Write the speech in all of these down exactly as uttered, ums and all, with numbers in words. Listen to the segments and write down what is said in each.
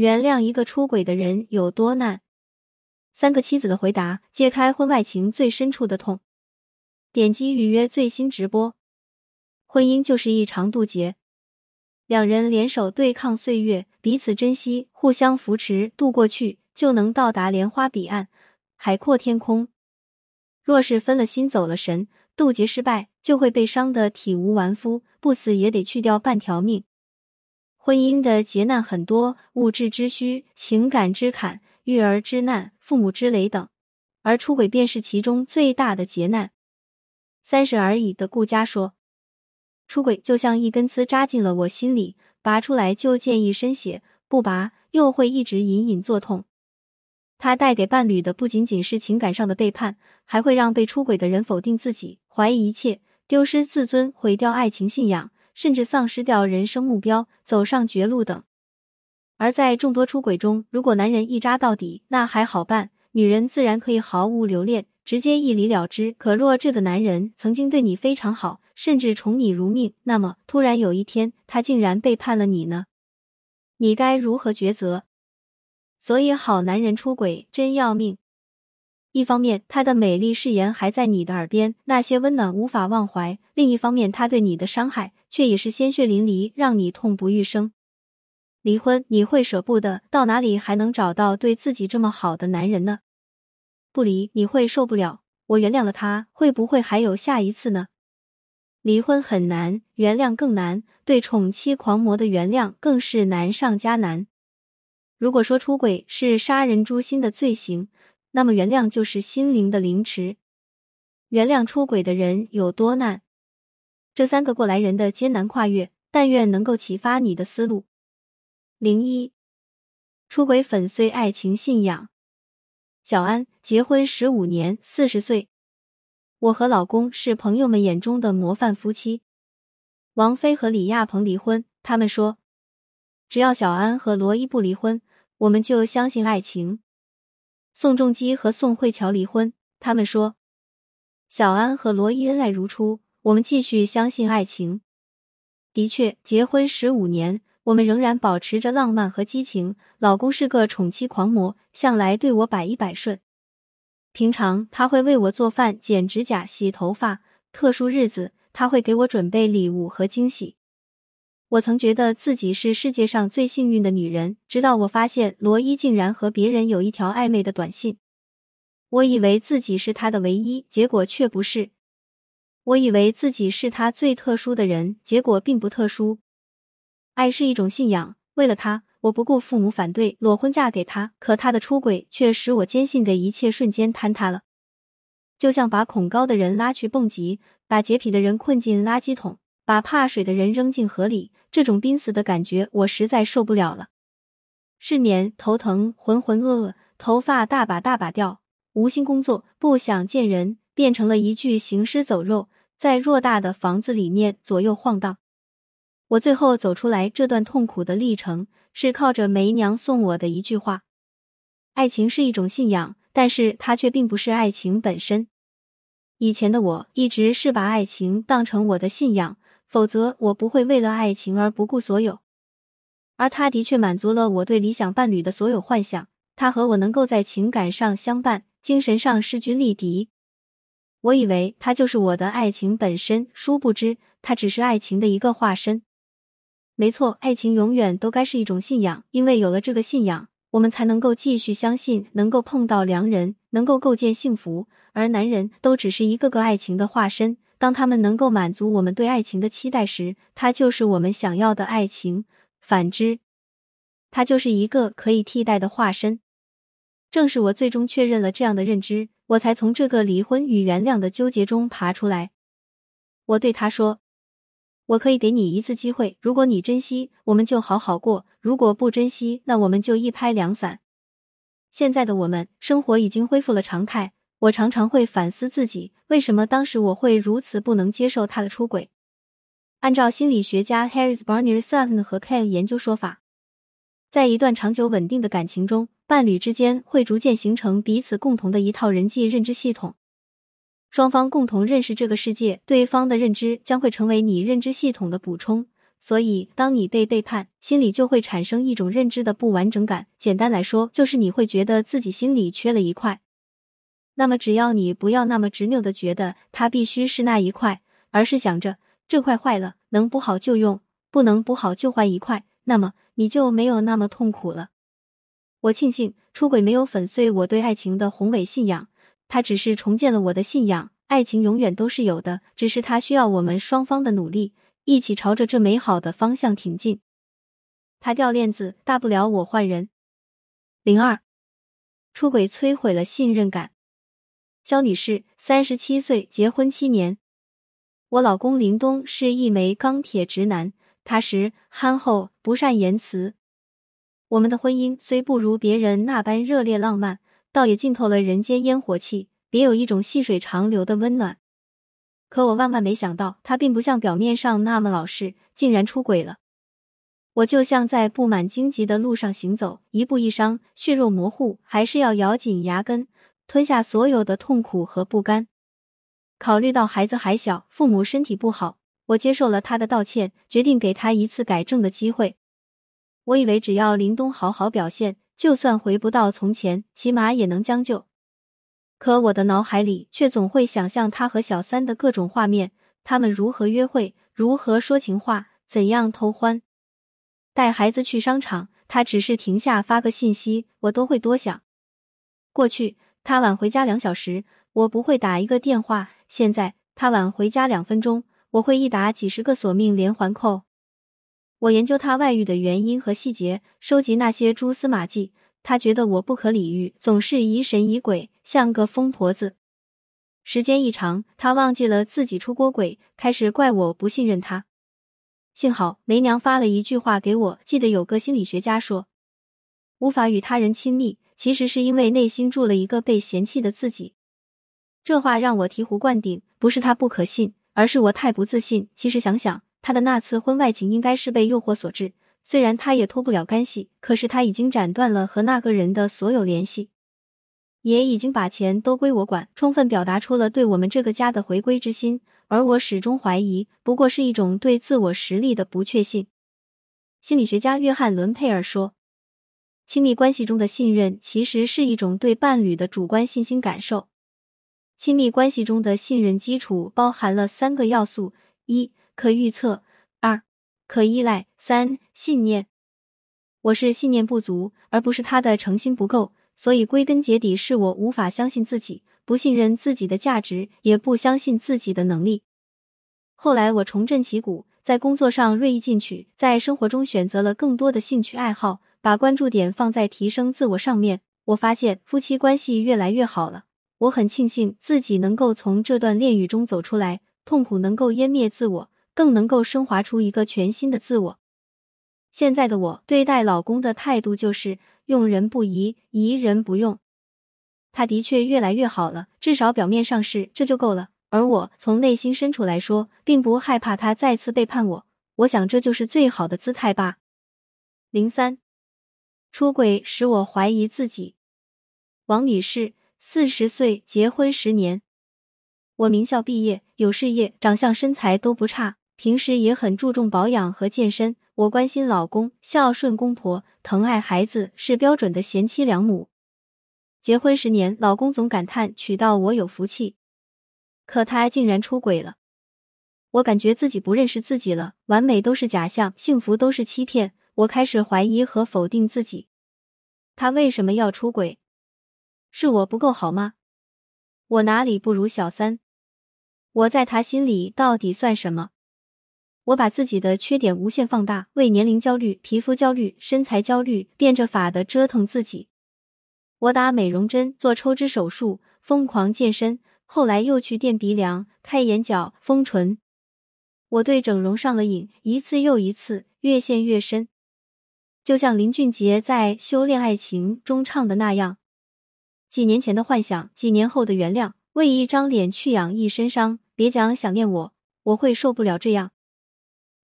原谅一个出轨的人有多难？三个妻子的回答，揭开婚外情最深处的痛。点击预约最新直播。婚姻就是一场渡劫，两人联手对抗岁月，彼此珍惜，互相扶持，渡过去就能到达莲花彼岸，海阔天空。若是分了心走了神，渡劫失败，就会被伤得体无完肤，不死也得去掉半条命。婚姻的劫难很多，物质之需、情感之坎、育儿之难、父母之雷等，而出轨便是其中最大的劫难。三十而已的顾佳说，出轨就像一根刺扎进了我心里，拔出来就见一身血，不拔又会一直隐隐作痛。它带给伴侣的不仅仅是情感上的背叛，还会让被出轨的人否定自己，怀疑一切，丢失自尊，毁掉爱情信仰，甚至丧失掉人生目标，走上绝路等。而在众多出轨中，如果男人一扎到底，那还好办，女人自然可以毫无留恋，直接一理了之。可若这个男人曾经对你非常好，甚至宠你如命，那么突然有一天他竟然背叛了你呢？你该如何抉择？所以好男人出轨真要命。一方面，他的美丽誓言还在你的耳边，那些温暖无法忘怀；另一方面，他对你的伤害却也是鲜血淋漓，让你痛不欲生。离婚你会舍不得，到哪里还能找到对自己这么好的男人呢？不离你会受不了，我原谅了他，会不会还有下一次呢？离婚很难，原谅更难，对宠妻狂魔的原谅更是难上加难。如果说出轨是杀人诛心的罪行，那么原谅就是心灵的凌迟。原谅出轨的人有多难？这三个过来人的艰难跨越，但愿能够启发你的思路。零一出轨粉碎爱情信仰。小安结婚十五年，四十岁。我和老公是朋友们眼中的模范夫妻。王菲和李亚鹏离婚，他们说只要小安和罗伊不离婚，我们就相信爱情。宋仲基和宋慧乔离婚，他们说小安和罗伊恩爱如初，我们继续相信爱情。的确，结婚十五年，我们仍然保持着浪漫和激情，老公是个宠妻狂魔，向来对我百依百顺。平常他会为我做饭、剪指甲、洗头发，特殊日子他会给我准备礼物和惊喜。我曾觉得自己是世界上最幸运的女人，直到我发现罗伊竟然和别人有一条暧昧的短信。我以为自己是他的唯一，结果却不是。我以为自己是他最特殊的人，结果并不特殊。爱是一种信仰，为了他，我不顾父母反对，裸婚嫁给他，可他的出轨却使我坚信的一切瞬间坍塌了。就像把恐高的人拉去蹦极，把洁癖的人困进垃圾桶，把怕水的人扔进河里，这种濒死的感觉我实在受不了了。失眠、头疼、浑浑噩噩，头发大把大把掉，无心工作，不想见人，变成了一具行尸走肉，在偌大的房子里面左右晃荡。我最后走出来这段痛苦的历程，是靠着梅娘送我的一句话：爱情是一种信仰，但是它却并不是爱情本身。以前的我一直是把爱情当成我的信仰，否则我不会为了爱情而不顾所有。而他的确满足了我对理想伴侣的所有幻想，他和我能够在情感上相伴，精神上势均力敌。我以为他就是我的爱情本身，殊不知他只是爱情的一个化身。没错，爱情永远都该是一种信仰，因为有了这个信仰，我们才能够继续相信能够碰到良人，能够构建幸福。而男人都只是一个个爱情的化身，当他们能够满足我们对爱情的期待时，它就是我们想要的爱情。反之，它就是一个可以替代的化身。正是我最终确认了这样的认知，我才从这个离婚与原谅的纠结中爬出来。我对他说，我可以给你一次机会，如果你珍惜，我们就好好过；如果不珍惜，那我们就一拍两散。现在的我们，生活已经恢复了常态，我常常会反思自己，为什么当时我会如此不能接受他的出轨。按照心理学家 Harris Barnier Sutton 和 K 研究说法，在一段长久稳定的感情中，伴侣之间会逐渐形成彼此共同的一套人际认知系统。双方共同认识这个世界，对方的认知将会成为你认知系统的补充，所以，当你被背叛，心里就会产生一种认知的不完整感。简单来说，就是你会觉得自己心里缺了一块。那么，只要你不要那么执拗的觉得它必须是那一块，而是想着这块坏了，能补好就用，不能补好就换一块，那么你就没有那么痛苦了。我庆幸出轨没有粉碎我对爱情的宏伟信仰，它只是重建了我的信仰。爱情永远都是有的，只是它需要我们双方的努力，一起朝着这美好的方向挺进。他掉链子，大不了我换人。零二出轨摧毁了信任感。肖女士，三十七岁，结婚七年。我老公林东是一枚钢铁直男，踏实、憨厚、不善言辞。我们的婚姻虽不如别人那般热烈浪漫，倒也浸透了人间烟火气，别有一种细水长流的温暖。可我万万没想到，他并不像表面上那么老实，竟然出轨了。我就像在布满荆棘的路上行走，一步一伤，血肉模糊，还是要咬紧牙根，吞下所有的痛苦和不甘。考虑到孩子还小，父母身体不好，我接受了他的道歉，决定给他一次改正的机会。我以为只要林东好好表现，就算回不到从前，起码也能将就。可我的脑海里却总会想象他和小三的各种画面，他们如何约会，如何说情话，怎样偷欢。带孩子去商场，他只是停下发个信息，我都会多想。过去，他晚回家两小时，我不会打一个电话，现在，他晚回家两分钟，我会一打几十个索命连环扣。我研究他外遇的原因和细节，收集那些蛛丝马迹，他觉得我不可理喻，总是疑神疑鬼，像个疯婆子。时间一长，他忘记了自己出过轨，开始怪我不信任他。幸好梅娘发了一句话给我，记得有个心理学家说，无法与他人亲密，其实是因为内心住了一个被嫌弃的自己。这话让我醍醐灌顶，不是他不可信，而是我太不自信。其实想想，他的那次婚外情应该是被诱惑所致。虽然他也脱不了干系，可是他已经斩断了和那个人的所有联系，也已经把钱都归我管，充分表达出了对我们这个家的回归之心。而我始终怀疑，不过是一种对自我实力的不确信。心理学家约翰·伦佩尔说，亲密关系中的信任其实是一种对伴侣的主观信心感受。亲密关系中的信任基础包含了三个要素：一、可预测；二、可依赖；三、信念。我是信念不足，而不是他的诚心不够，所以归根结底是我无法相信自己，不信任自己的价值，也不相信自己的能力。后来我重振旗鼓，在工作上锐意进取，在生活中选择了更多的兴趣爱好，把关注点放在提升自我上面。我发现夫妻关系越来越好了，我很庆幸自己能够从这段炼狱中走出来，痛苦能够湮灭自我，更能够升华出一个全新的自我。现在的我对待老公的态度就是用人不疑，疑人不用。他的确越来越好了，至少表面上是，这就够了。而我从内心深处来说，并不害怕他再次背叛我，我想这就是最好的姿态吧。零三出轨使我怀疑自己。王女士，四十岁，结婚十年。我名校毕业，有事业，长相身材都不差，平时也很注重保养和健身。我关心老公，孝顺公婆，疼爱孩子，是标准的贤妻良母。结婚十年，老公总感叹娶到我有福气，可他竟然出轨了。我感觉自己不认识自己了，完美都是假象，幸福都是欺骗。我开始怀疑和否定自己。他为什么要出轨？是我不够好吗？我哪里不如小三？我在他心里到底算什么？我把自己的缺点无限放大，为年龄焦虑、皮肤焦虑、身材焦虑，变着法的折腾自己。我打美容针，做抽脂手术，疯狂健身，后来又去垫鼻梁、开眼角、丰唇。我对整容上了瘾，一次又一次，越陷越深。就像林俊杰在《修炼爱情》中唱的那样，几年前的幻想，几年后的原谅，为一张脸去养一身伤，别讲想念我，我会受不了这样。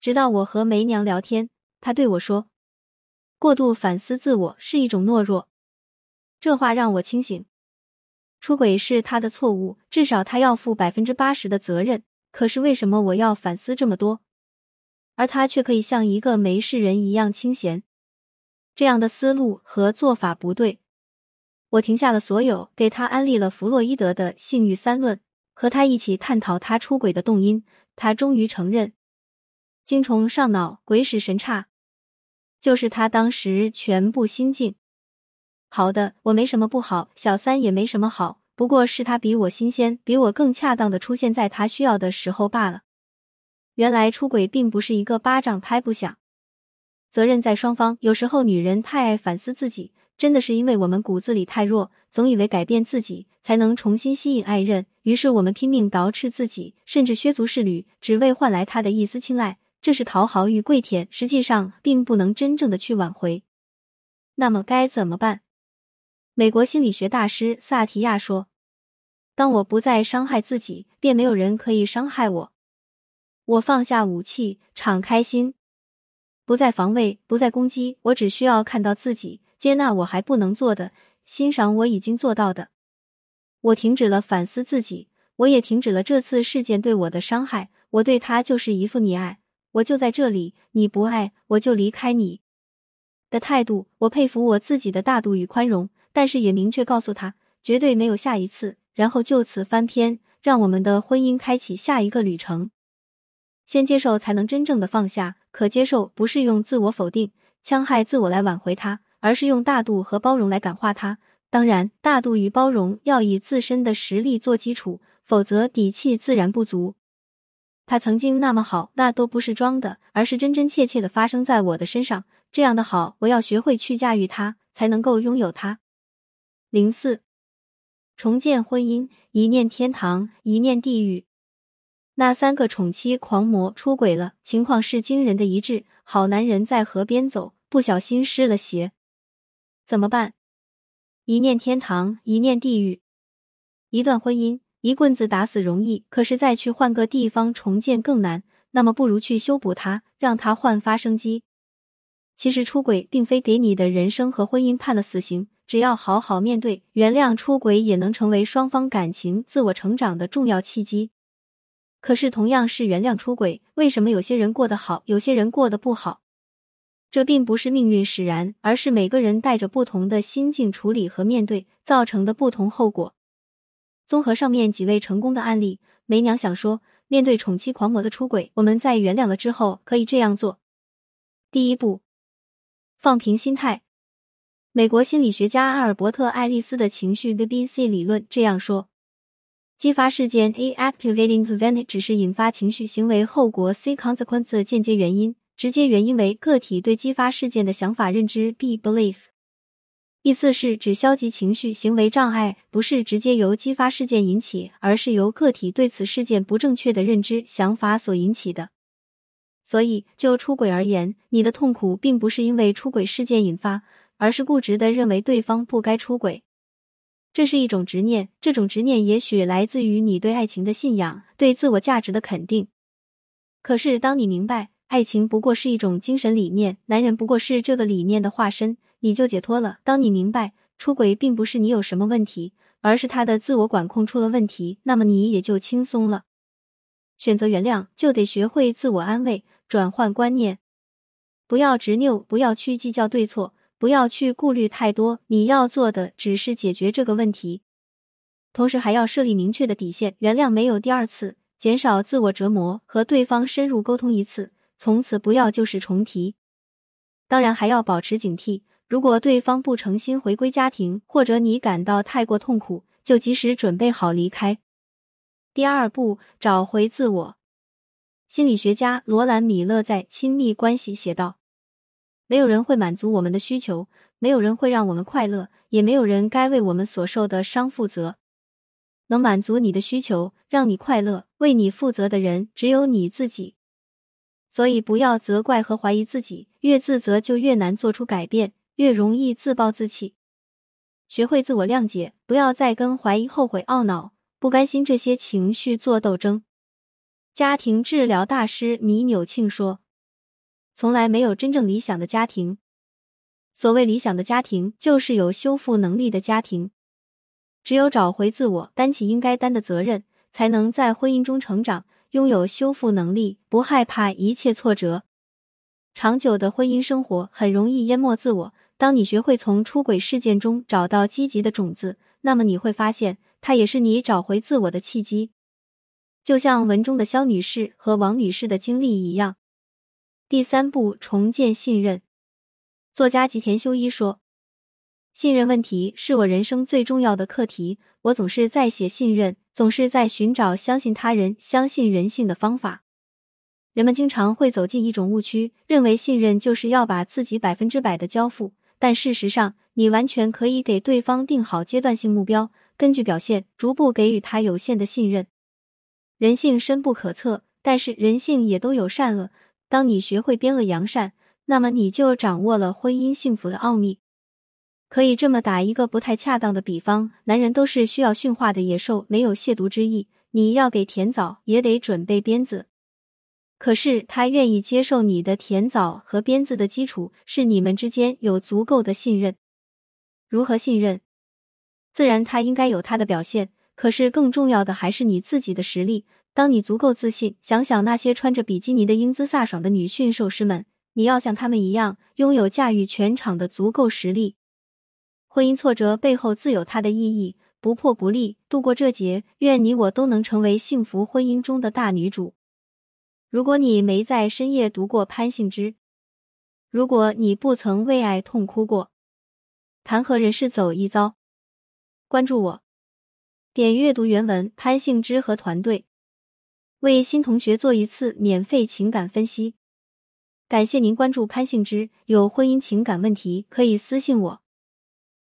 直到我和梅娘聊天，她对我说，过度反思自我是一种懦弱。这话让我清醒，出轨是她的错误，至少她要负 百分之八十 的责任，可是为什么我要反思这么多？而他却可以像一个没事人一样清闲。这样的思路和做法不对。我停下了所有给他安利了弗洛伊德的性欲三论，和他一起探讨他出轨的动因。他终于承认，精虫上脑，鬼使神差，就是他当时全部心境。好的，我没什么不好，小三也没什么好，不过是他比我新鲜，比我更恰当的出现在他需要的时候罢了。原来出轨并不是一个巴掌拍不响，责任在双方。有时候女人太爱反思自己，真的是因为我们骨子里太弱，总以为改变自己才能重新吸引爱人，于是我们拼命捯饬自己，甚至削足适履，只为换来他的一丝青睐。这是讨好与跪舔，实际上并不能真正的去挽回。那么该怎么办？美国心理学大师萨提亚说，当我不再伤害自己，便没有人可以伤害我。我放下武器，敞开心，不再防卫，不再攻击，我只需要看到自己，接纳我还不能做的，欣赏我已经做到的。我停止了反思自己，我也停止了这次事件对我的伤害。我对他就是一副你爱我就在这里，你不爱我就离开你的态度。我佩服我自己的大度与宽容，但是也明确告诉他，绝对没有下一次，然后就此翻篇，让我们的婚姻开启下一个旅程。先接受才能真正的放下，可接受不是用自我否定、戕害自我来挽回他，而是用大度和包容来感化他。当然，大度与包容要以自身的实力做基础，否则底气自然不足。他曾经那么好，那都不是装的，而是真真切切的发生在我的身上。这样的好，我要学会去驾驭它，才能够拥有它。零四重建婚姻，一念天堂，一念地狱。那三个宠妻狂魔出轨了，情况是惊人的一致。好男人在河边走，不小心湿了鞋，怎么办？一念天堂，一念地狱。一段婚姻，一棍子打死容易，可是再去换个地方重建更难，那么不如去修补它，让它焕发生机。其实出轨并非给你的人生和婚姻判了死刑，只要好好面对，原谅出轨也能成为双方感情自我成长的重要契机。可是同样是原谅出轨，为什么有些人过得好，有些人过得不好？这并不是命运使然，而是每个人带着不同的心境处理和面对，造成的不同后果。综合上面几位成功的案例，梅娘想说，面对宠妻狂魔的出轨，我们在原谅了之后可以这样做。第一步，放平心态。美国心理学家阿尔伯特·爱丽丝的情绪 A B C 理论这样说，激发事件 A activating the event 只是引发情绪行为后果 C consequence 的间接原因，直接原因为个体对激发事件的想法认知 B belief。意思是指消极情绪行为障碍不是直接由激发事件引起，而是由个体对此事件不正确的认知想法所引起的。所以就出轨而言，你的痛苦并不是因为出轨事件引发，而是固执地认为对方不该出轨。这是一种执念，这种执念也许来自于你对爱情的信仰，对自我价值的肯定。可是当你明白，爱情不过是一种精神理念，男人不过是这个理念的化身，你就解脱了。当你明白，出轨并不是你有什么问题，而是他的自我管控出了问题，那么你也就轻松了。选择原谅，就得学会自我安慰，转换观念。不要执拗，不要去计较对错，不要去顾虑太多，你要做的只是解决这个问题。同时还要设立明确的底线，原谅没有第二次，减少自我折磨，和对方深入沟通一次，从此不要旧事重提。当然还要保持警惕，如果对方不诚心回归家庭，或者你感到太过痛苦，就及时准备好离开。第二步，找回自我。心理学家罗兰·米勒在《亲密关系》写道，没有人会满足我们的需求，没有人会让我们快乐，也没有人该为我们所受的伤负责。能满足你的需求，让你快乐，为你负责的人只有你自己。所以不要责怪和怀疑自己，越自责就越难做出改变，越容易自暴自弃。学会自我谅解，不要再跟怀疑、后悔、懊恼、不甘心这些情绪做斗争。家庭治疗大师米纽庆说，从来没有真正理想的家庭。所谓理想的家庭，就是有修复能力的家庭。只有找回自我，担起应该担的责任，才能在婚姻中成长，拥有修复能力，不害怕一切挫折。长久的婚姻生活很容易淹没自我。当你学会从出轨事件中找到积极的种子，那么你会发现，它也是你找回自我的契机。就像文中的肖女士和王女士的经历一样。第三步，重建信任。作家吉田修一说，信任问题是我人生最重要的课题，我总是在写信任，总是在寻找相信他人、相信人性的方法。人们经常会走进一种误区，认为信任就是要把自己百分之百的交付，但事实上，你完全可以给对方定好阶段性目标，根据表现，逐步给予他有限的信任。人性深不可测，但是人性也都有善恶。当你学会边恶扬善，那么你就掌握了婚姻幸福的奥秘。可以这么打一个不太恰当的比方，男人都是需要驯化的野兽，没有亵渎之意，你要给甜枣也得准备鞭子。可是他愿意接受你的甜枣和鞭子的基础，是你们之间有足够的信任。如何信任？自然他应该有他的表现，可是更重要的还是你自己的实力。当你足够自信，想想那些穿着比基尼的英姿飒爽的女驯兽师们，你要像她们一样，拥有驾驭全场的足够实力。婚姻挫折背后自有它的意义，不破不立，度过这劫，愿你我都能成为幸福婚姻中的大女主。如果你没在深夜读过潘幸之，如果你不曾为爱痛哭过，谈何人世走一遭。关注我，点阅读原文。潘幸之和团队为新同学做一次免费情感分析，感谢您关注潘幸之。有婚姻情感问题可以私信我。